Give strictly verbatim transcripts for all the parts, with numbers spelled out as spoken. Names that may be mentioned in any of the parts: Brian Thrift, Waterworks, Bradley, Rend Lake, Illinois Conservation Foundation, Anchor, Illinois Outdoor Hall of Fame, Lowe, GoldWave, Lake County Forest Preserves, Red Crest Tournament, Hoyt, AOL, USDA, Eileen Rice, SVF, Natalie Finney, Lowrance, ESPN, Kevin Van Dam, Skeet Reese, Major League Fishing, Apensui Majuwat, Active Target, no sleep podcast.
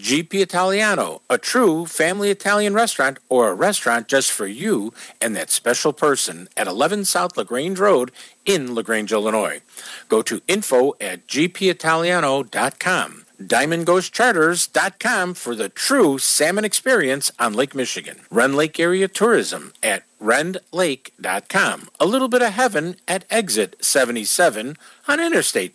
G P Italiano, a true family Italian restaurant or a restaurant just for you and that special person at eleven South LaGrange Road in LaGrange, Illinois. Go to info at g p italiano dot com. Diamond Ghost Charters dot com for the true salmon experience on Lake Michigan. Rend Lake Area Tourism at rend lake dot com. A little bit of heaven at Exit seventy-seven on Interstate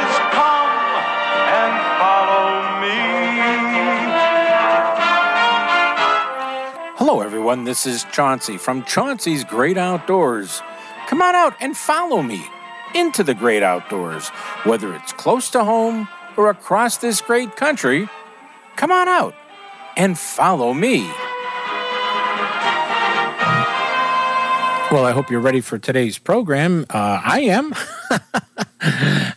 Come and follow me. Hello, everyone. This is Chauncey from Chauncey's Great Outdoors. Come on out and follow me into the great outdoors. Whether it's close to home or across this great country, come on out and follow me. Well, I hope you're ready for today's program. Uh, I am.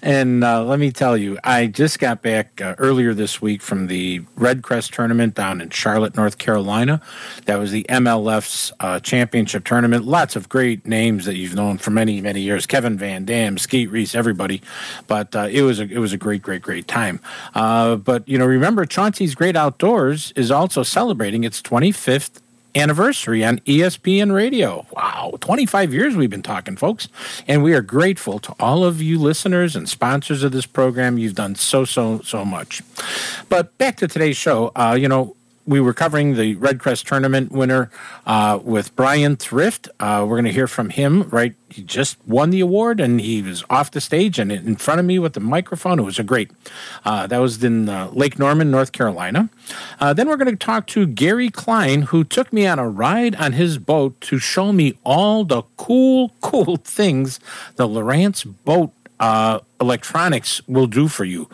And uh, let me tell you, I just got back uh, earlier this week from the Red Crest Tournament down in Charlotte, North Carolina. That was the M L F's uh, championship tournament. Lots of great names that you've known for many, many years. Kevin Van Dam, Skeet Reese, everybody. But uh, it was a, it was a great, great, great time. Uh, but, you know, remember, Chauncey's Great Outdoors is also celebrating its twenty-fifth anniversary on E S P N Radio. Wow, twenty-five years we've been talking, folks. And we are grateful to all of you listeners and sponsors of this program. You've done so, so, so much. But back to today's show, uh, you know, we were covering the Red Crest Tournament winner uh, with Brian Thrift. Uh, we're going to hear from him, right? He just won the award, and he was off the stage and in front of me with the microphone. It was a great. Uh, that was in uh, Lake Norman, North Carolina. Uh, then we're going to talk to Gary Klein, who took me on a ride on his boat to show me all the cool, cool things the Lowrance boat uh, electronics will do for you.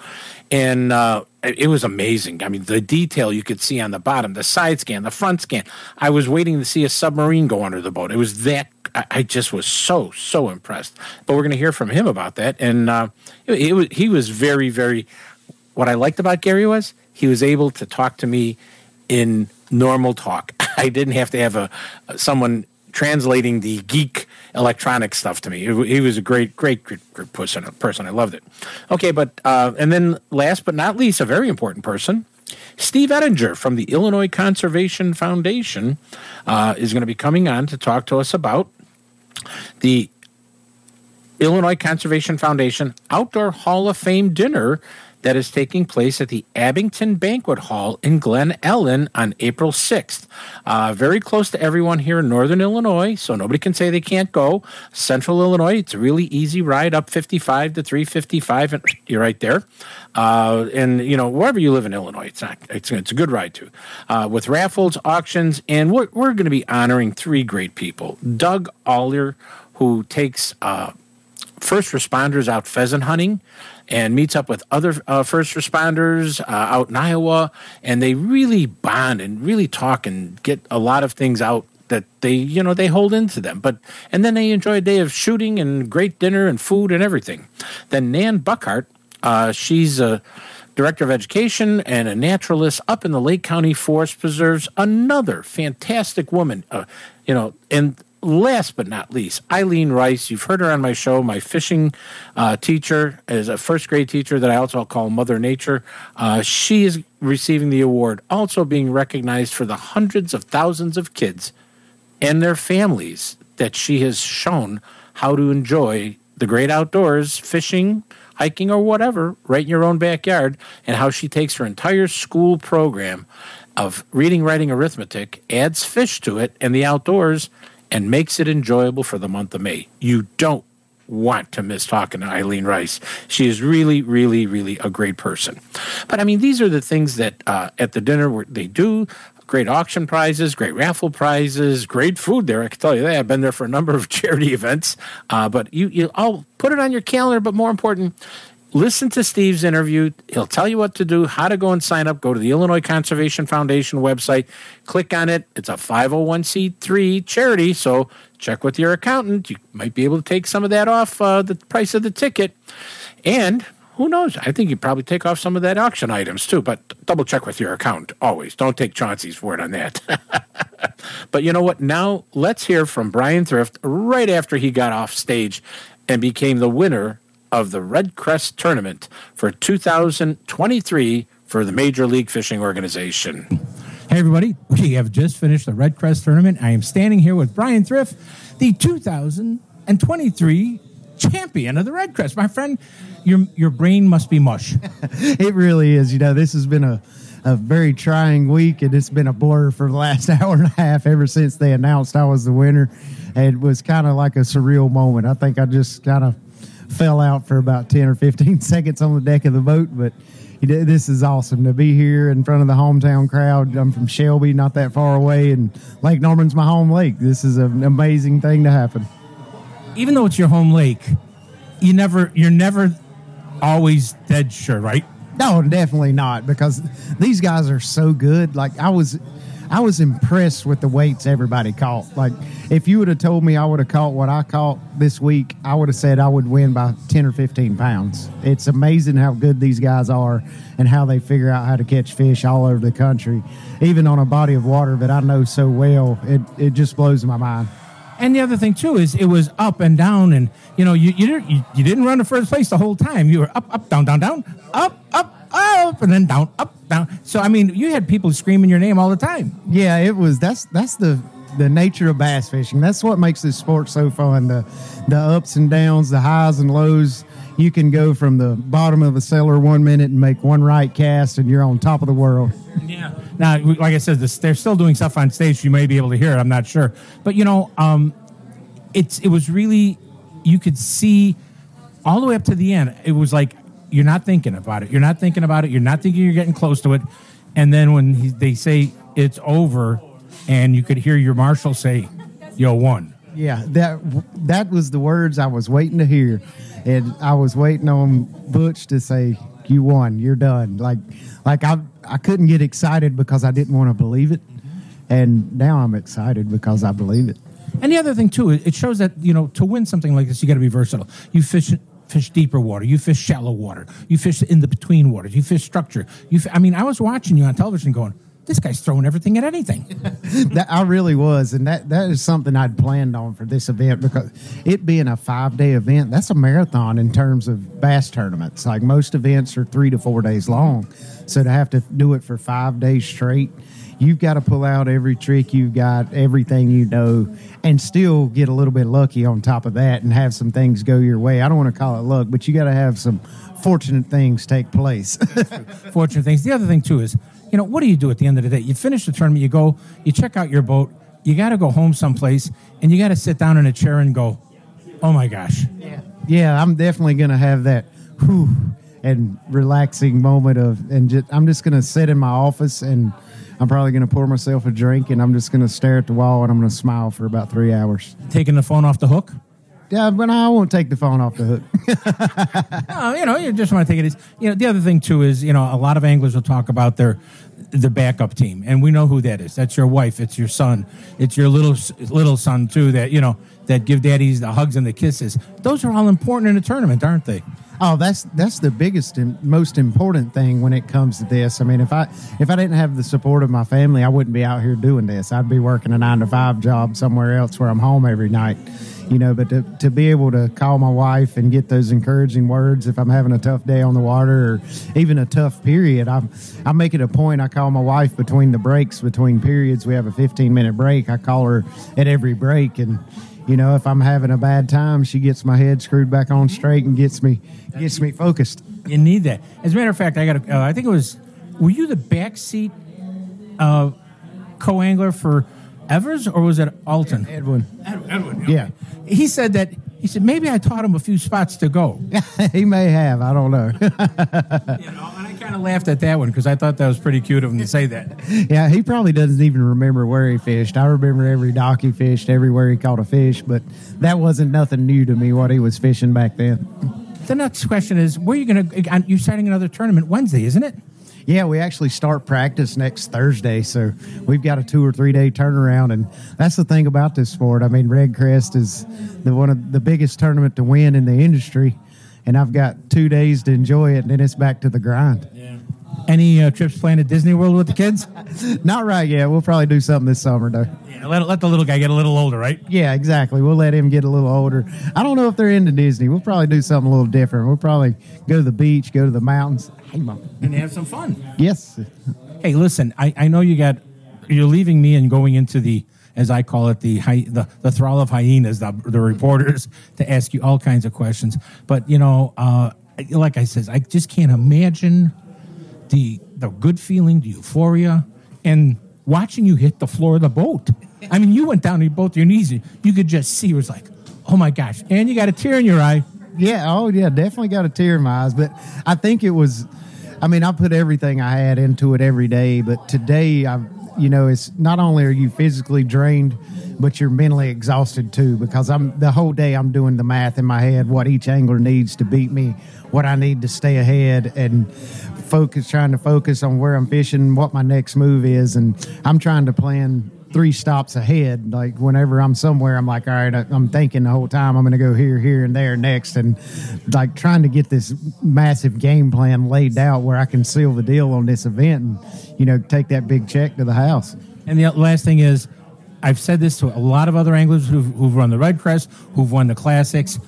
And uh, it was amazing. I mean, the detail you could see on the bottom, the side scan, the front scan. I was waiting to see a submarine go under the boat. It was that. I just was so, so impressed. But we're going to hear from him about that. And uh, it, it was, he was very, very. What I liked about Gary was he was able to talk to me in normal talk. I didn't have to have a someone translating the geek electronic stuff to me. He was a great, great, great, great person. Person, I loved it. Okay, but uh, and then last but not least, a very important person, Steve Ettinger from the Illinois Conservation Foundation uh, is going to be coming on to talk to us about the Illinois Conservation Foundation Outdoor Hall of Fame dinner that is taking place at the Abington Banquet Hall in Glen Ellyn on April sixth. Uh, very close to everyone here in northern Illinois, so nobody can say they can't go. Central Illinois, it's a really easy ride up fifty-five to three fifty-five, and you're right there. Uh, and, you know, wherever you live in Illinois, it's not, it's, it's a good ride to. Uh, with raffles, auctions, and we're, we're going to be honoring three great people. Doug Aller, who takes uh, first responders out pheasant hunting, and meets up with other uh, first responders uh, out in Iowa, and they really bond and really talk and get a lot of things out that they, you know, they hold into them. But and then they enjoy a day of shooting and great dinner and food and everything. Then Nan Buckhardt, uh, she's a director of education and a naturalist up in the Lake County Forest Preserves. Another fantastic woman, uh, you know, and. Last but not least, Eileen Rice. You've heard her on my show, my fishing uh, teacher, is a first grade teacher that I also call Mother Nature. Uh, she is receiving the award, also being recognized for the hundreds of thousands of kids and their families that she has shown how to enjoy the great outdoors, fishing, hiking, or whatever, right in your own backyard, and how she takes her entire school program of reading, writing, arithmetic, adds fish to it and the outdoors, and makes it enjoyable for the month of May. You don't want to miss talking to Eileen Rice. She is really, really, really a great person. But, I mean, these are the things that uh, at the dinner they do. Great auction prizes, great raffle prizes, great food there. I can tell you that. I've been there for a number of charity events. Uh, but you, you, I'll put it on your calendar, but more important, listen to Steve's interview. He'll tell you what to do, how to go and sign up. Go to the Illinois Conservation Foundation website. Click on it. It's a five oh one c three charity, so check with your accountant. You might be able to take some of that off uh, the price of the ticket. And who knows? I think you probably take off some of that auction items, too. But double check with your accountant always. Don't take Chauncey's word on that. But you know what? Now let's hear from Brian Thrift right after he got off stage and became the winner of the Red Crest Tournament for two thousand twenty-three for the Major League Fishing Organization. Hey, everybody. We have just finished the Red Crest Tournament. I am standing here with Brian Thrift, the two thousand twenty-three champion of the Red Crest. My friend, your your brain must be mush. It really is. You know, this has been a, a very trying week, and it's been a blur for the last hour and a half ever since they announced I was the winner. It was kind of like a surreal moment. I think I just kind of fell out for about ten or fifteen seconds on the deck of the boat, but this is awesome to be here in front of the hometown crowd. I'm from Shelby, not that far away, and Lake Norman's my home lake. This is an amazing thing to happen. Even though it's your home lake, you never, you're never always dead sure, right? No, definitely not, because these guys are so good. Like, I was... I was impressed with the weights everybody caught. Like, if you would have told me I would have caught what I caught this week, I would have said I would win by ten or fifteen pounds. It's amazing how good these guys are and how they figure out how to catch fish all over the country, even on a body of water that I know so well. It it just blows my mind. And the other thing, too, is it was up and down. And, you know, you you didn't, you, you didn't run to first place the whole time. You were up, up, down, down, down, up, up, up, and then down, up, down. So, I mean, you had people screaming your name all the time. Yeah, it was. That's that's the, the nature of bass fishing. That's what makes this sport so fun, the, the ups and downs, the highs and lows. You can go from the bottom of a cellar one minute and make one right cast, and you're on top of the world. Yeah. Now, like I said, this, they're still doing stuff on stage. You may be able to hear it. I'm not sure. But, you know, um, it's it was really, you could see all the way up to the end. It was like, you're not thinking about it. You're not thinking about it. You're not thinking you're getting close to it. And then when he, they say it's over, and you could hear your marshal say, "Yo, won." Yeah, that that was the words I was waiting to hear. And I was waiting on Butch to say, "You won, you're done." Like, like I I couldn't get excited because I didn't want to believe it. And now I'm excited because I believe it. And the other thing, too, it shows that, you know, to win something like this, you got to be versatile. You fish fish deeper water. You fish shallow water. You fish in the between waters. You fish structure. You, I mean, I was watching you on television going, this guy's throwing everything at anything. that, I really was, and that, that is something I'd planned on for this event, because it being a five-day event, that's a marathon in terms of bass tournaments. Like, most events are three to four days long, so to have to do it for five days straight, you've got to pull out every trick you've got, everything you know, and still get a little bit lucky on top of that and have some things go your way. I don't want to call it luck, but you got to have some fortunate things take place. Fortunate things. The other thing, too, is, you know, what do you do at the end of the day? You finish the tournament, you go, you check out your boat, you got to go home someplace, and you got to sit down in a chair and go, oh, my gosh. Yeah, yeah, I'm definitely going to have that whew and relaxing moment of, and just, I'm just going to sit in my office, and I'm probably going to pour myself a drink, and I'm just going to stare at the wall, and I'm going to smile for about three hours. Taking the phone off the hook? Yeah, but I won't take the phone off the hook. No, you know, you just want to take it easy. You know, the other thing, too, is, you know, a lot of anglers will talk about their their backup team, and we know who that is. That's your wife. It's your son. It's your little little son, too, that, you know, that give daddies the hugs and the kisses. Those are all important in a tournament, aren't they? Oh, that's that's the biggest and most important thing when it comes to this. I mean, if I if I didn't have the support of my family, I wouldn't be out here doing this. I'd be working a nine to five job somewhere else where I'm home every night. You know, but to, to be able to call my wife and get those encouraging words if I'm having a tough day on the water or even a tough period, I I make it a point. I call my wife between the breaks, between periods. We have a fifteen-minute break. I call her at every break. And, you know, if I'm having a bad time, she gets my head screwed back on straight and gets me gets me focused. You need that. As a matter of fact, I got. Uh, I think it was, were you the backseat uh, co-angler for Evers, or was it Alton? Edwin. Edwin. Edwin okay. Yeah. He said that, he said, maybe I taught him a few spots to go. He may have. I don't know. You know, and I kind of laughed at that one because I thought that was pretty cute of him to say that. Yeah, he probably doesn't even remember where he fished. I remember every dock he fished, everywhere he caught a fish, but that wasn't nothing new to me, what he was fishing back then. The next question is, where are you going to, you're starting another tournament Wednesday, isn't it? Yeah, we actually start practice next Thursday, so we've got a two- or three-day turnaround, and that's the thing about this sport. I mean, Red Crest is the one of the biggest tournament to win in the industry, and I've got two days to enjoy it, and then it's back to the grind. Yeah. Any uh, trips planned at Disney World with the kids? Not right yet. We'll probably do something this summer, though. Yeah, let, let the little guy get a little older, right? Yeah, exactly. We'll let him get a little older. I don't know if they're into Disney. We'll probably do something a little different. We'll probably go to the beach, go to the mountains. Hey, Mom. And have some fun. Yes. Hey, listen, I, I know you got, you're leaving me and going into the, as I call it, the hy, the, the thrall of hyenas, the, the reporters, to ask you all kinds of questions. But, you know, uh, like I said, I just can't imagine the the good feeling, the euphoria, and watching you hit the floor of the boat. I mean, you went down to both your knees. You could just see. It was like, oh, my gosh. And you got a tear in your eye. Yeah, oh, yeah, definitely got a tear in my eyes. But I think it was, I mean, I put everything I had into it every day. But today, I, you know, it's not only are you physically drained, but you're mentally exhausted, too, because I'm the whole day I'm doing the math in my head, what each angler needs to beat me, what I need to stay ahead, and focus, trying to focus on where I'm fishing, what my next move is. And I'm trying to plan three stops ahead. Like whenever I'm somewhere, I'm like, all right, I'm thinking the whole time I'm going to go here, here, and there next. And like trying to get this massive game plan laid out where I can seal the deal on this event and, you know, take that big check to the house. And the last thing is, I've said this to a lot of other anglers who've, who've run the Red Crest, who've won the classics.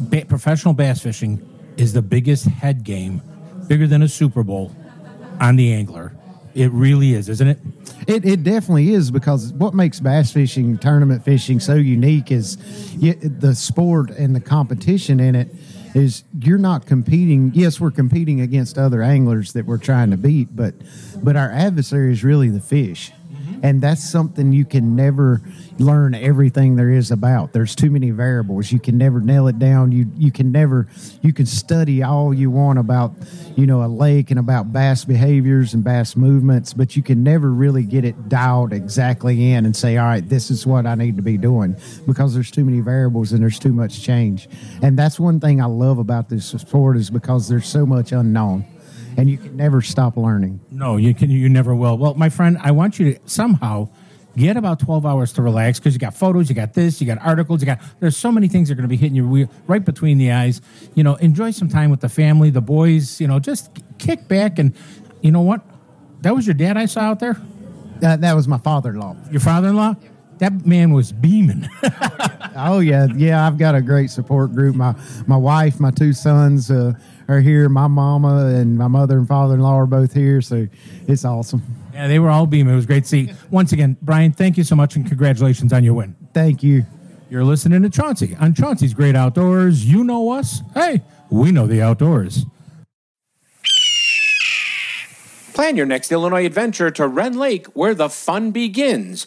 Ba- professional bass fishing is the biggest head game, bigger than a Super Bowl, on the angler. It really is, isn't it? It it definitely is, because what makes bass fishing, tournament fishing so unique is the sport and the competition in it is you're not competing. Yes, we're competing against other anglers that we're trying to beat, but but our adversary is really the fish. And that's something you can never learn everything there is about. There's too many variables. You can never nail it down. You you can never, you can study all you want about, you know, a lake and about bass behaviors and bass movements, but you can never really get it dialed exactly in and say, all right, this is what I need to be doing, because there's too many variables and there's too much change. And that's one thing I love about this sport, is because there's so much unknown. And you can never stop learning. No, you can. You never will. Well, my friend, I want you to somehow get about twelve hours to relax, because you got photos, you got this, you got articles, you got. There's so many things that are going to be hitting you right between the eyes. You know, enjoy some time with the family, the boys. You know, just kick back and, you know what? That was your dad I saw out there? That that was my father-in-law. Your father-in-law? Yeah. That man was beaming. Oh, yeah. Yeah, I've got a great support group. My my wife, my two sons uh, are here. My mama and my mother and father-in-law are both here, so it's awesome. Yeah, they were all beaming. It was great to see. Once again, Brian, thank you so much, and congratulations on your win. Thank you. You're listening to Chauncey on Chauncey's Great Outdoors. You know us. Hey, we know the outdoors. Plan your next Illinois adventure to Rend Lake, where the fun begins.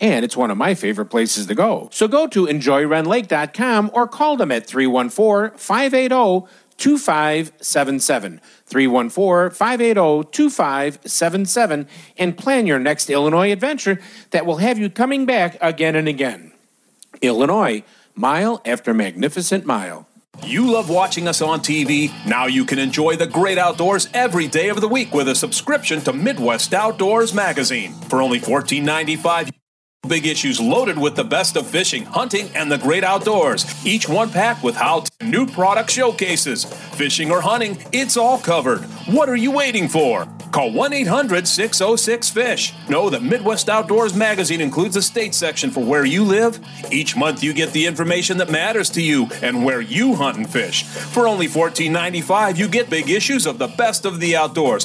And it's one of my favorite places to go. So go to enjoy rend lake dot com or call them at three one four, five eight zero, two five seven seven. three one four, five eight zero, two five seven seven, and plan your next Illinois adventure that will have you coming back again and again. Illinois, mile after magnificent mile. You love watching us on T V? Now you can enjoy the great outdoors every day of the week with a subscription to Midwest Outdoors magazine. For only fourteen dollars and ninety-five cents, big issues loaded with the best of fishing, hunting, and the great outdoors. Each one packed with how to new product showcases. Fishing or hunting, it's all covered. What are you waiting for? Call one eight hundred six oh six fish. Know that Midwest Outdoors magazine includes a state section for where you live. Each month you get the information that matters to you and where you hunt and fish. For only fourteen ninety-five, you get big issues of the best of the outdoors.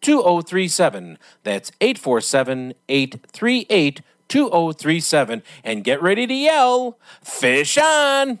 two oh three seven. That's eight four seven, eight three eight, two oh three seven. And get ready to yell, "Fish on!"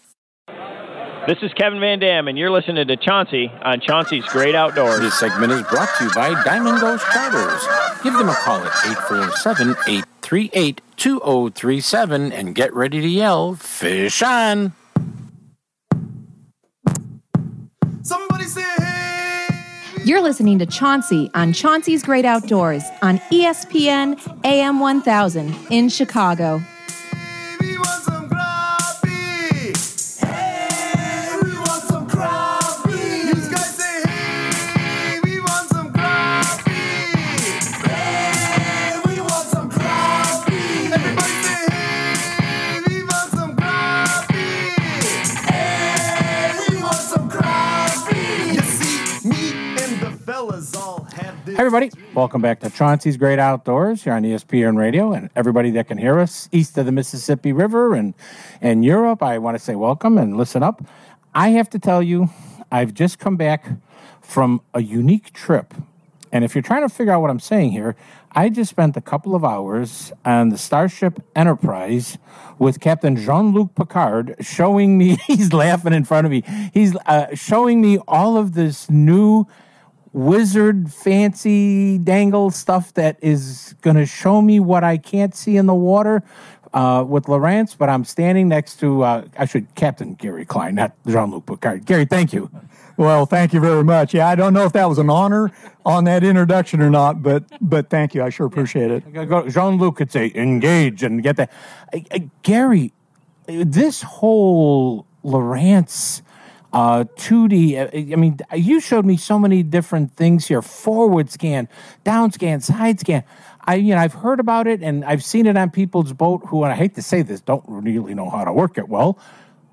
This is Kevin Van Dam, and you're listening to Chauncey on Chauncey's Great Outdoors. This segment is brought to you by Diamond Ghost Charters. Give them a call at eight four seven, eight three eight, two oh three seven and get ready to yell, "Fish on!" Somebody say hey! You're listening to Chauncey on Chauncey's Great Outdoors on E S P N A M one thousand in Chicago. Hi, everybody. Welcome back to Chauncey's Great Outdoors here on E S P N Radio, and everybody that can hear us east of the Mississippi River and, and Europe. I want to say welcome and listen up. I have to tell you, I've just come back from a unique trip. And if you're trying to figure out what I'm saying here, I just spent a couple of hours on the Starship Enterprise with Captain Jean-Luc Picard showing me, he's laughing in front of me, he's uh, showing me all of this new wizard fancy dangle stuff that is going to show me what I can't see in the water uh, with Lowrance, but I'm standing next to, uh, I should, Captain Gary Klein, not Jean-Luc Picard. Gary, thank you. Well, thank you very much. Yeah, I don't know if that was an honor on that introduction or not, but but thank you. I sure appreciate it. Go, Jean-Luc could say engage and get that. Uh, uh, Gary, this whole Lowrance Uh, two D, I mean, you showed me so many different things here, forward scan, down scan, side scan. I, you know, I've heard about it and I've seen it on people's boat who, and I hate to say this, don't really know how to work it well,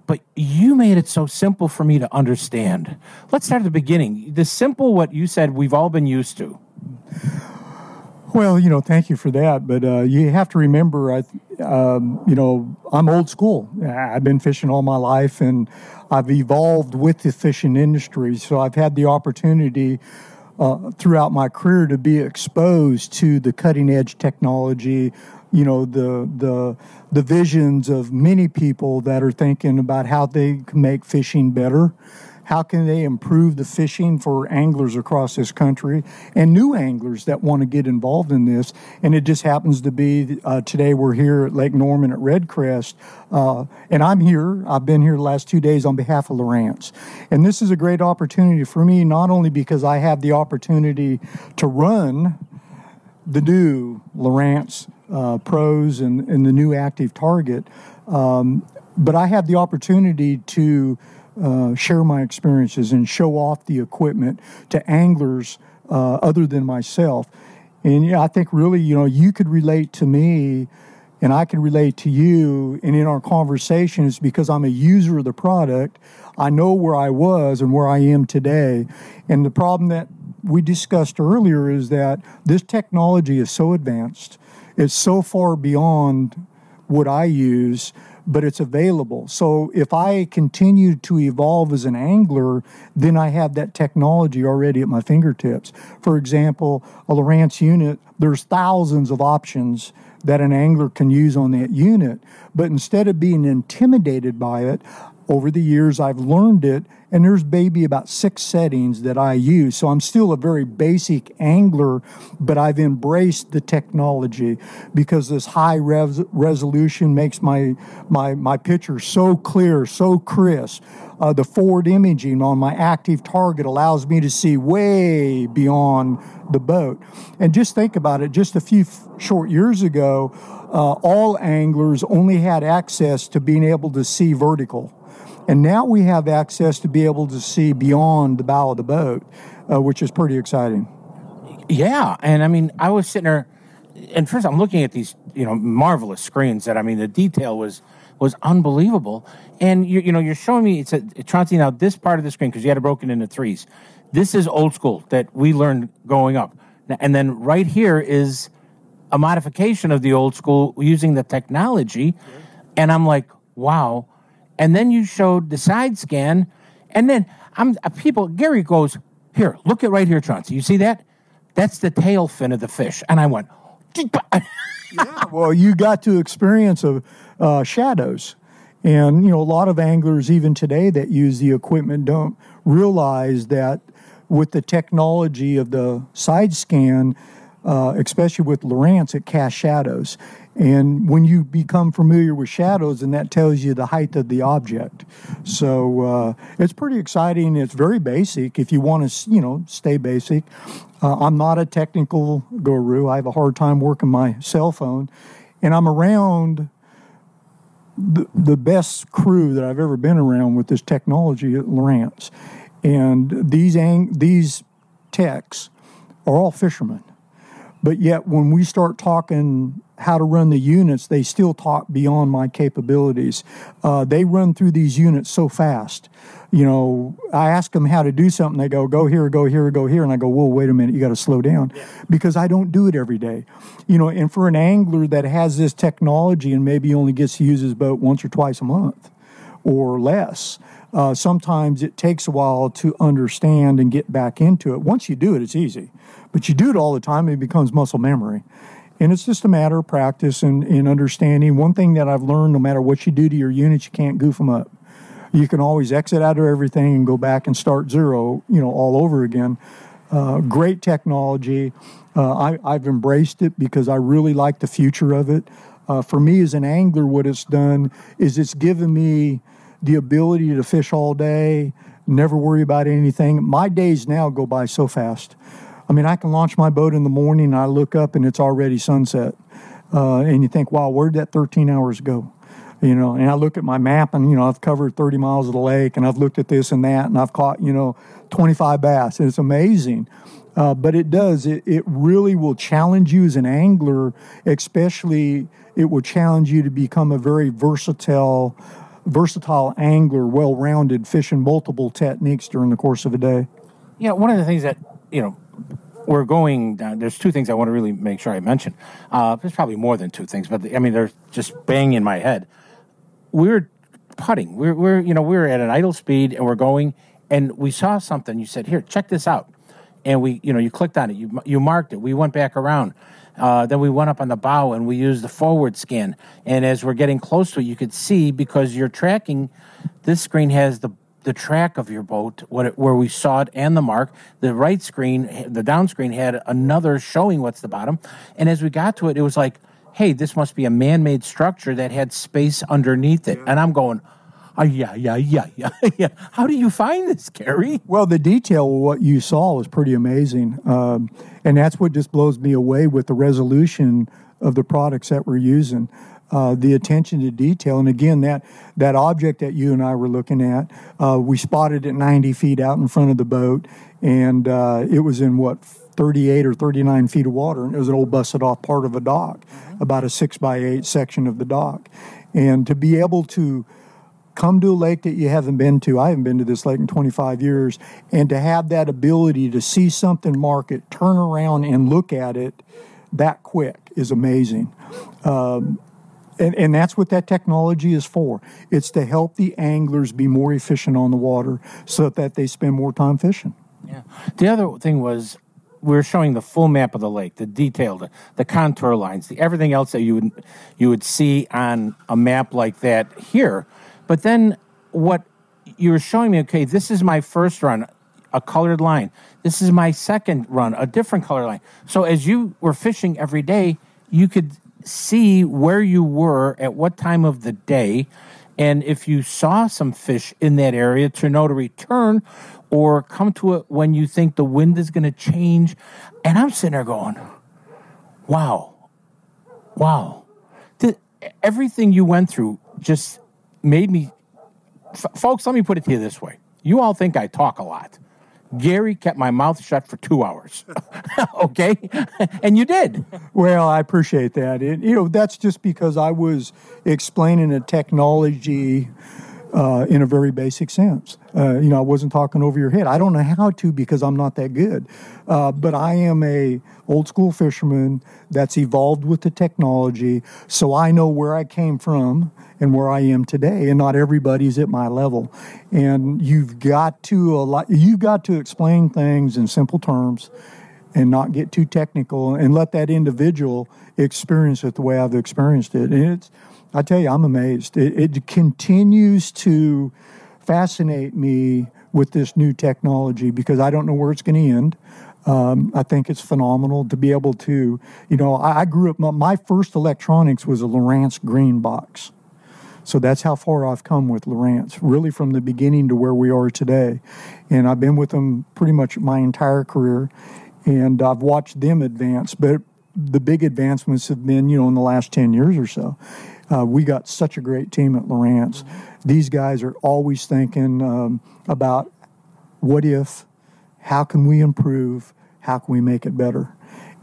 but you made it so simple for me to understand. Let's start at the beginning. The simple, what you said, we've all been used to. Well, you know, thank you for that. But uh, you have to remember, I, um, you know, I'm old school. I've been fishing all my life, and I've evolved with the fishing industry. So I've had the opportunity uh, throughout my career to be exposed to the cutting-edge technology, you know, the the the visions of many people that are thinking about how they can make fishing better. How can they improve the fishing for anglers across this country and new anglers that want to get involved in this? And it just happens to be uh, today we're here at Lake Norman at Red Crest, uh, and I'm here. I've been here the last two days on behalf of Lowrance. And this is a great opportunity for me, not only because I have the opportunity to run the new Lowrance uh, Pros and, and the new Active Target, um, but I have the opportunity to Uh, share my experiences and show off the equipment to anglers uh, other than myself. And yeah, I think really, you know, you could relate to me and I can relate to you, and in our conversation, it's because I'm a user of the product. I know where I was and where I am today. And the problem that we discussed earlier is that this technology is so advanced. It's so far beyond what I use, but it's available. So if I continue to evolve as an angler, then I have that technology already at my fingertips. For example, a Lowrance unit, there's thousands of options that an angler can use on that unit. But instead of being intimidated by it, over the years I've learned it, and there's maybe about six settings that I use. So I'm still a very basic angler, but I've embraced the technology because this high res- resolution makes my my my picture so clear, so crisp. Uh, the forward imaging on my active target allows me to see way beyond the boat. And just think about it, just a few f- short years ago, uh, all anglers only had access to being able to see vertical. And now we have access to be able to see beyond the bow of the boat, uh, which is pretty exciting. Yeah, and I mean, I was sitting there, and first I'm looking at these, you know, marvelous screens that, I mean, the detail was was unbelievable. And, you, you know, you're showing me, it's a, Chauncey, now this part of the screen, because you had it broken into threes. This is old school that we learned growing up. And then right here is a modification of the old school using the technology. Mm-hmm. And I'm like, wow. And then you showed the side scan, and then I'm uh, people. Gary goes, "Here, look at right here, Chauncey. You see that? That's the tail fin of the fish." And I went, "Yeah." Well, you got to experience of uh, shadows, and you know a lot of anglers even today that use the equipment don't realize that with the technology of the side scan, uh, especially with Lowrance, it casts shadows. And when you become familiar with shadows, and that tells you the height of the object. So uh, it's pretty exciting. It's very basic if you want to, you know, stay basic. Uh, I'm not a technical guru. I have a hard time working my cell phone. And I'm around the, the best crew that I've ever been around with this technology at Lowrance. And these, ang- these techs are all fishermen. But yet when we start talking how to run the units, they still talk beyond my capabilities. Uh, they run through these units so fast. You know, I ask them how to do something. They go, go here, go here, go here. And I go, whoa, wait a minute. You got to slow down because I don't do it every day. You know, and for an angler that has this technology and maybe only gets to use his boat once or twice a month or less, uh, sometimes it takes a while to understand and get back into it. Once you do it, it's easy. But you do it all the time, it becomes muscle memory. And it's just a matter of practice and, and understanding. One thing that I've learned, no matter what you do to your units, you can't goof them up. You can always exit out of everything and go back and start zero, you know, all over again. Uh, great technology. Uh, I, I've embraced it because I really like the future of it. Uh, for me as an angler, what it's done is it's given me the ability to fish all day, never worry about anything. My days now go by so fast. I mean, I can launch my boat in the morning, and I look up, and it's already sunset. Uh, and you think, wow, where'd that thirteen hours go? You know, and I look at my map, and, you know, I've covered thirty miles of the lake, and I've looked at this and that, and I've caught, you know, twenty-five bass. And it's amazing. Uh, but it does. It, it really will challenge you as an angler, especially it will challenge you to become a very versatile versatile angler, well-rounded, fishing multiple techniques during the course of a day. Yeah, one of the things that, you know, we're going down. There's two things I want to really make sure I mention. Uh, there's probably more than two things, but the, I mean, they're just bang in my head. We're putting. We're, we're, you know, we're at an idle speed, and we're going, and we saw something. You said, "Here, check this out," and we, you know, you clicked on it. You, you marked it. We went back around. Uh, then we went up on the bow, and we used the forward scan. And as we're getting close to it, you could see because you're tracking. This screen has the. the track of your boat, what it, where we saw it and the mark. The right screen, the down screen had another showing what's the bottom. And as we got to it, it was like, hey, this must be a man-made structure that had space underneath it. Yeah. And I'm going, oh, yeah, yeah, yeah, yeah, yeah. How do you find this, Gary? Well, the detail of what you saw was pretty amazing. Um, and that's what just blows me away with the resolution of the products that we're using. uh, the attention to detail. And again, that, that object that you and I were looking at, uh, we spotted it ninety feet out in front of the boat, and uh, it was in, what, thirty-eight or thirty-nine feet of water, and it was an old busted-off part of a dock, about a six by eight section of the dock. And to be able to come to a lake that you haven't been to, I haven't been to this lake in twenty-five years, and to have that ability to see something, mark it, turn around and look at it that quick is amazing. Um, and, and that's what that technology is for. It's to help the anglers be more efficient on the water so that they spend more time fishing. Yeah. The other thing was, we were showing the full map of the lake, the detail, the, the contour lines, the everything else that you would you would see on a map like that here. But then what you were showing me, okay, this is my first run, a colored line. This is my second run, a different color line. So as you were fishing every day, you could see where you were at what time of the day, and if you saw some fish in that area, to know to return or come to it when you think the wind is going to change. And I'm sitting there going, wow, wow. The, everything you went through just made me... F- folks, let me put it to you this way. You all think I talk a lot. Gary kept my mouth shut for two hours, okay? And you did. Well, I appreciate that. It, you know, that's just because I was explaining a technology... Uh, in a very basic sense. Uh, you know, I wasn't talking over your head. I don't know how to because I'm not that good. Uh, but I am a old school fisherman that's evolved with the technology, so I know where I came from and where I am today, and not everybody's at my level. And you've got to a lot, you've got to explain things in simple terms and not get too technical and let that individual experience it the way I've experienced it. And it's I tell you, I'm amazed. It, it continues to fascinate me with this new technology because I don't know where it's going to end. Um, I think it's phenomenal to be able to, you know, I, I grew up, my, my first electronics was a Lowrance green box. So that's how far I've come with Lowrance, really from the beginning to where we are today. And I've been with them pretty much my entire career, and I've watched them advance. But the big advancements have been, you know, in the last ten years or so. Uh, we got such a great team at Lowrance. Mm-hmm. These guys are always thinking um, about what if, how can we improve, how can we make it better?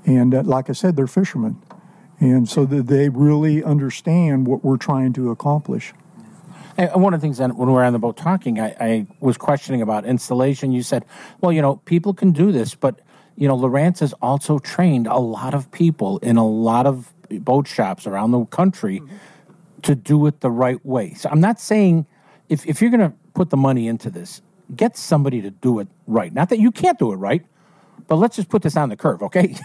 And uh, like I said, they're fishermen. And so that they really understand what we're trying to accomplish. And one of the things that when we were on the boat talking, I, I was questioning about installation. You said, well, you know, people can do this, but, you know, Lowrance has also trained a lot of people in a lot of boat shops around the country mm-hmm. to do it the right way. So I'm not saying if, if you're going to put the money into this, get somebody to do it right. Not that you can't do it right, but let's just put this on the curve, okay?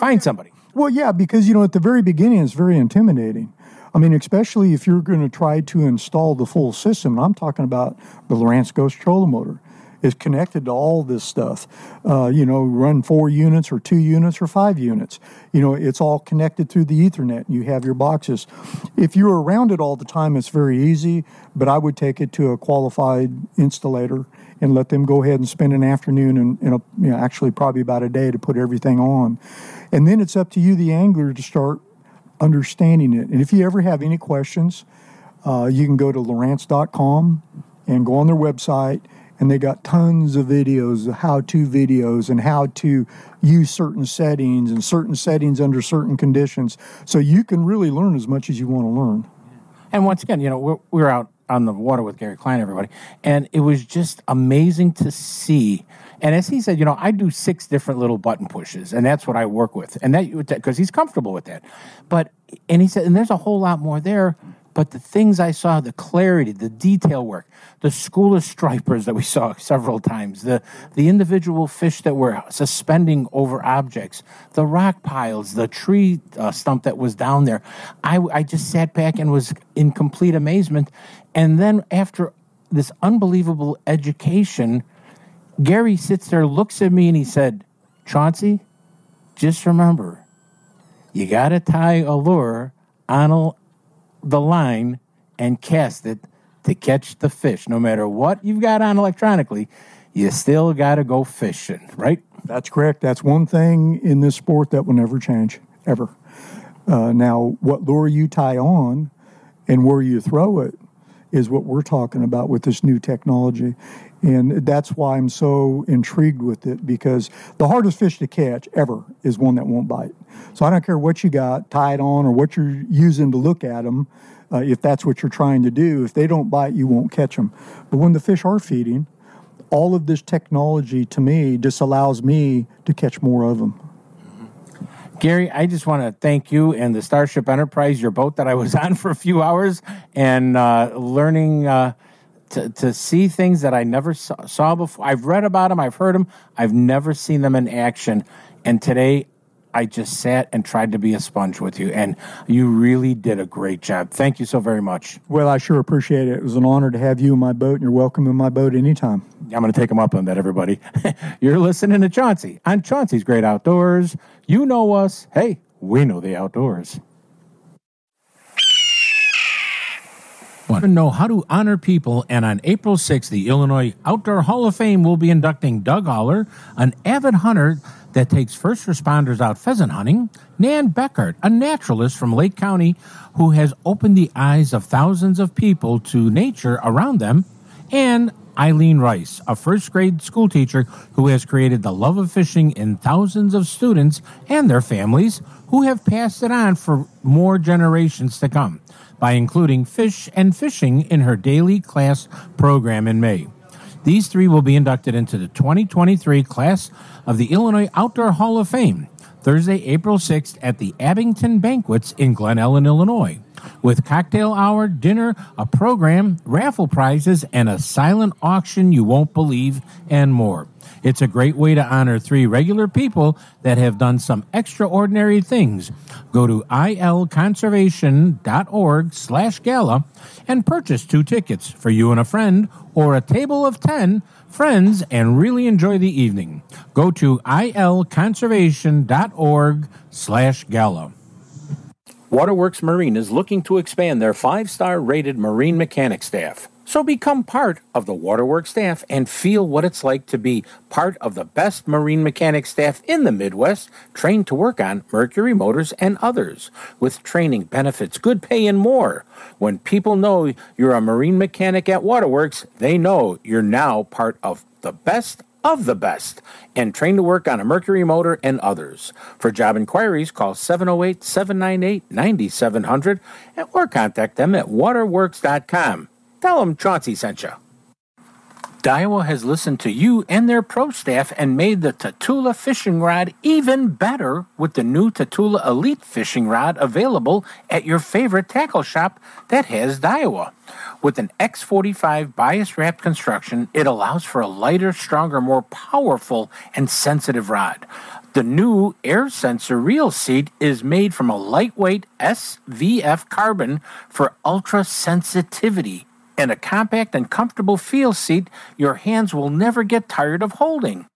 Find somebody. Well, yeah, because, you know, at the very beginning, it's very intimidating. I mean, especially if you're going to try to install the full system. I'm talking about the Lowrance Ghost trolling motor. It's connected to all this stuff. Uh, you know, run four units or two units or five units. You know, it's all connected through the Ethernet. You have your boxes. If you're around it all the time, it's very easy, but I would take it to a qualified installer and let them go ahead and spend an afternoon and, and a, you know, actually probably about a day to put everything on. And then it's up to you, the angler, to start understanding it. And if you ever have any questions, uh, you can go to Lowrance dot com and go on their website. And they got tons of videos, how-to videos, and how to use certain settings and certain settings under certain conditions. So you can really learn as much as you want to learn. And once again, you know, we're, we're out on the water with Gary Klein, everybody, and it was just amazing to see. And as he said, you know, I do six different little button pushes, and that's what I work with, and that because he's comfortable with that. But and he said, and there's a whole lot more there. But the things I saw, the clarity, the detail work, the school of stripers that we saw several times, the, the individual fish that were suspending over objects, the rock piles, the tree uh, stump that was down there, I, I just sat back and was in complete amazement. And then after this unbelievable education, Gary sits there, looks at me, and he said, Chauncey, just remember, you got to tie a lure on a the line and cast it to catch the fish. No matter what you've got on electronically, you still got to go fishing, right? That's correct. That's one thing in this sport that will never change, ever. Uh, now, what lure you tie on and where you throw it is what we're talking about with this new technology. And that's why I'm so intrigued with it, because the hardest fish to catch ever is one that won't bite. So I don't care what you got tied on or what you're using to look at them, uh, if that's what you're trying to do. If they don't bite, you won't catch them. But when the fish are feeding, all of this technology to me just allows me to catch more of them. Gary, I just want to thank you and the Starship Enterprise, your boat that I was on for a few hours, and uh, learning uh, to, to see things that I never saw, saw before. I've read about them. I've heard them. I've never seen them in action. And today I just sat and tried to be a sponge with you, and you really did a great job. Thank you so very much. Well, I sure appreciate it. It was an honor to have you in my boat, and you're welcome in my boat anytime. I'm going to take them up on that, everybody. You're listening to Chauncey on Chauncey's Great Outdoors. You know us. Hey, we know the outdoors. Want to know how to honor people, and on April sixth, the Illinois Outdoor Hall of Fame will be inducting Doug Aller, an avid hunter that takes first responders out pheasant hunting, Nan Buckhardt, a naturalist from Lake County who has opened the eyes of thousands of people to nature around them, and Eileen Rice, a first-grade school teacher who has created the love of fishing in thousands of students and their families who have passed it on for more generations to come by including fish and fishing in her daily class program in May. These three will be inducted into the twenty twenty-three class of the Illinois Outdoor Hall of Fame, Thursday, April sixth at the Abington Banquets in Glen Ellyn, Illinois, with cocktail hour, dinner, a program, raffle prizes, and a silent auction you won't believe, and more. It's a great way to honor three regular people that have done some extraordinary things. Go to ilconservation.org slash gala and purchase two tickets for you and a friend, or a table of ten friends, and really enjoy the evening. Go to ilconservation.org slash gala. Waterworks Marine is looking to expand their five-star rated marine mechanic staff. So become part of the Waterworks staff and feel what it's like to be part of the best marine mechanic staff in the Midwest, trained to work on Mercury motors and others, with training, benefits, good pay, and more. When people know you're a marine mechanic at Waterworks, they know you're now part of the best of the best, and trained to work on a Mercury motor and others. For job inquiries, call seven oh eight, seven nine eight, nine seven zero zero or contact them at waterworks dot com. Tell them Chauncey sent you. Daiwa has listened to you and their pro staff and made the Tatula fishing rod even better with the new Tatula Elite fishing rod, available at your favorite tackle shop that has Daiwa. With an X forty-five bias-wrapped construction, it allows for a lighter, stronger, more powerful, and sensitive rod. The new air sensor reel seat is made from a lightweight S V F carbon for ultra-sensitivity, and a compact and comfortable feel seat your hands will never get tired of holding.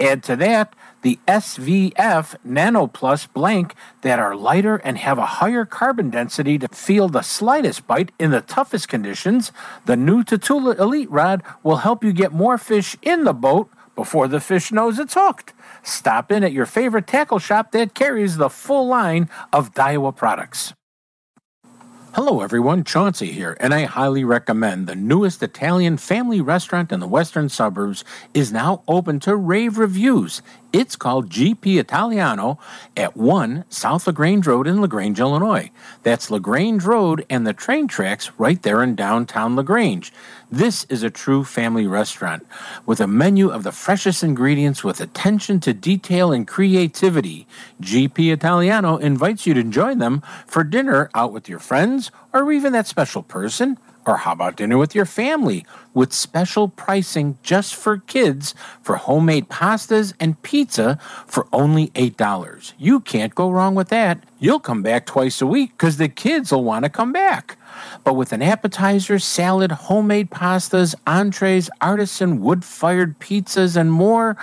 Add to that the S V F Nano Plus blank that are lighter and have a higher carbon density to feel the slightest bite in the toughest conditions. The new Tatula Elite rod will help you get more fish in the boat before the fish knows it's hooked. Stop in at your favorite tackle shop that carries the full line of Daiwa products. Hello everyone, Chauncey here, and I highly recommend the newest Italian family restaurant in the western suburbs is now open to rave reviews. It's called G P Italiano at one South LaGrange Road in LaGrange, Illinois. That's LaGrange Road and the train tracks right there in downtown LaGrange. This is a true family restaurant with a menu of the freshest ingredients with attention to detail and creativity. G P Italiano invites you to join them for dinner out with your friends, or even that special person, or how about dinner with your family, with special pricing just for kids for homemade pastas and pizza for only eight dollars. You can't go wrong with that. You'll come back twice a week because the kids will want to come back. But with an appetizer, salad, homemade pastas, entrees, artisan wood-fired pizzas, and more,